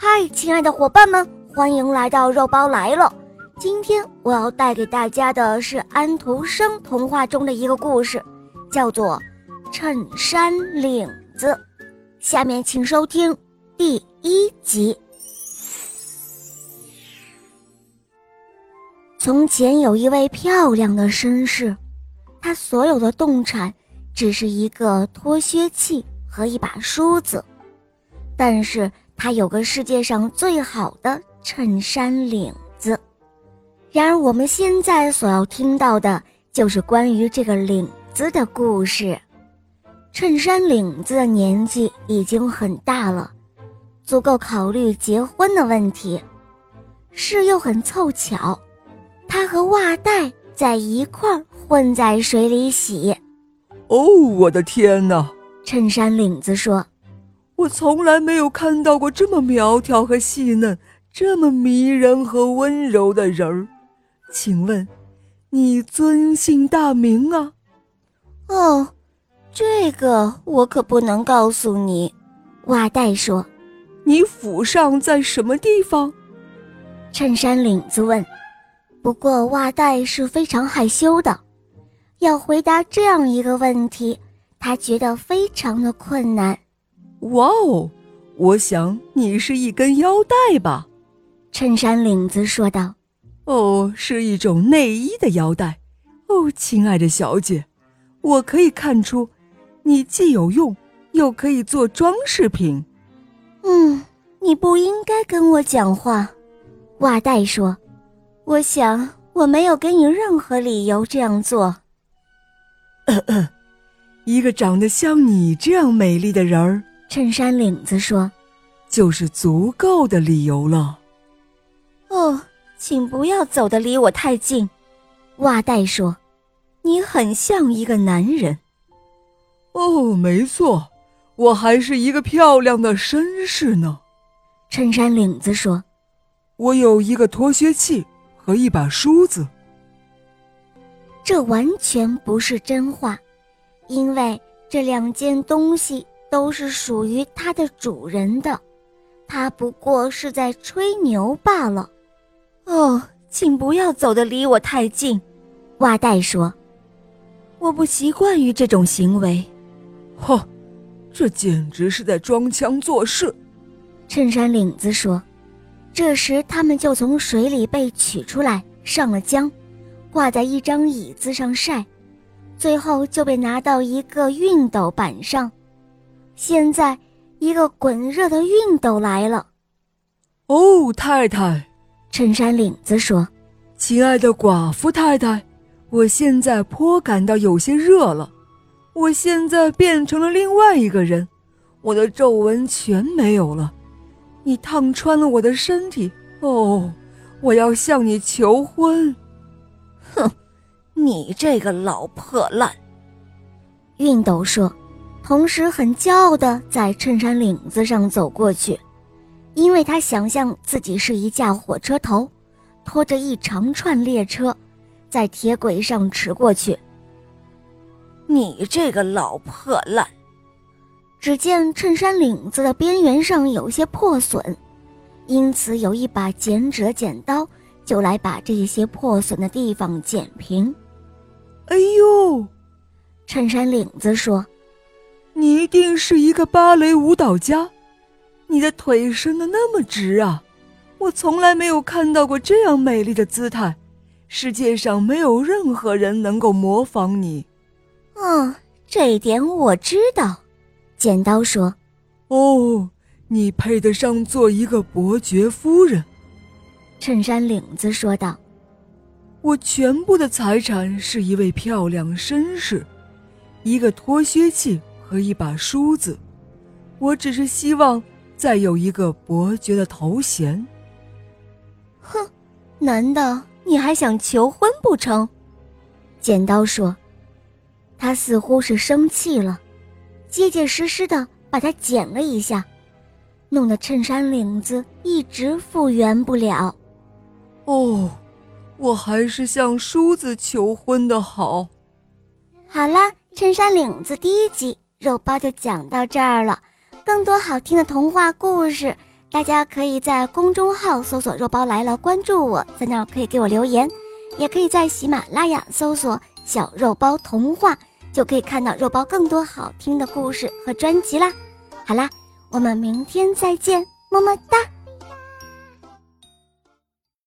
嗨，亲爱的伙伴们，欢迎来到肉包来了。今天我要带给大家的是安徒生童话中的一个故事，叫做衬衫领子。下面请收听第一集。从前有一位漂亮的绅士，他所有的动产只是一个脱靴器和一把梳子，但是他有个世界上最好的衬衫领子。然而我们现在所要听到的就是关于这个领子的故事。衬衫领子的年纪已经很大了，足够考虑结婚的问题。事又很凑巧，他和袜带在一块儿混在水里洗。哦，我的天哪！衬衫领子说，我从来没有看到过这么苗条和细嫩，这么迷人和温柔的人儿。请问你尊姓大名啊？哦，这个我可不能告诉你，袜带说。你府上在什么地方？衬衫领子问。不过袜带是非常害羞的，要回答这样一个问题，他觉得非常的困难。哇哦，我想你是一根腰带吧？衬衫领子说道。哦，是一种内衣的腰带。哦，亲爱的小姐，我可以看出你既有用又可以做装饰品。你不应该跟我讲话，袜带说。我想我没有给你任何理由这样做。一个长得像你这样美丽的人儿，衬衫领子说，就是足够的理由了。哦，请不要走得离我太近，袜带说，你很像一个男人。哦，没错，我还是一个漂亮的绅士呢，衬衫领子说，我有一个脱靴器和一把梳子。这完全不是真话，因为这两件东西都是属于它的主人的，它不过是在吹牛罢了。哦，请不要走得离我太近，袜带说，我不习惯于这种行为。哼，这简直是在装腔作势，衬衫领子说。这时他们就从水里被取出来，上了浆，挂在一张椅子上晒，最后就被拿到一个熨斗板上。现在一个滚热的熨斗来了。哦，太太，衬衫领子说，亲爱的寡妇太太，我现在颇感到有些热了，我现在变成了另外一个人，我的皱纹全没有了，你烫穿了我的身体。哦，我要向你求婚。哼，你这个老破烂，熨斗说，同时很骄傲地在衬衫领子上走过去，因为他想象自己是一架火车头，拖着一长串列车在铁轨上驰过去。你这个老破烂。只见衬衫领子的边缘上有些破损，因此有一把剪纸剪刀就来把这些破损的地方剪平。哎呦，衬衫领子说，你一定是一个芭蕾舞蹈家，你的腿伸得那么直啊，我从来没有看到过这样美丽的姿态，世界上没有任何人能够模仿你。这一点我知道，剪刀说。哦，你配得上做一个伯爵夫人，衬衫领子说道。我全部的财产是一位漂亮绅士，一个脱靴器和一把梳子，我只是希望再有一个伯爵的头衔。哼，难道你还想求婚不成？剪刀说。他似乎是生气了，结结实实地把它剪了一下，弄得衬衫领子一直复原不了。哦，我还是向梳子求婚的好。好啦，衬衫领子第一集肉包就讲到这儿了，更多好听的童话故事大家可以在公众号搜索肉包来了关注我，在那儿可以给我留言，也可以在喜马拉雅搜索小肉包童话，就可以看到肉包更多好听的故事和专辑啦。好啦，我们明天再见，么么哒。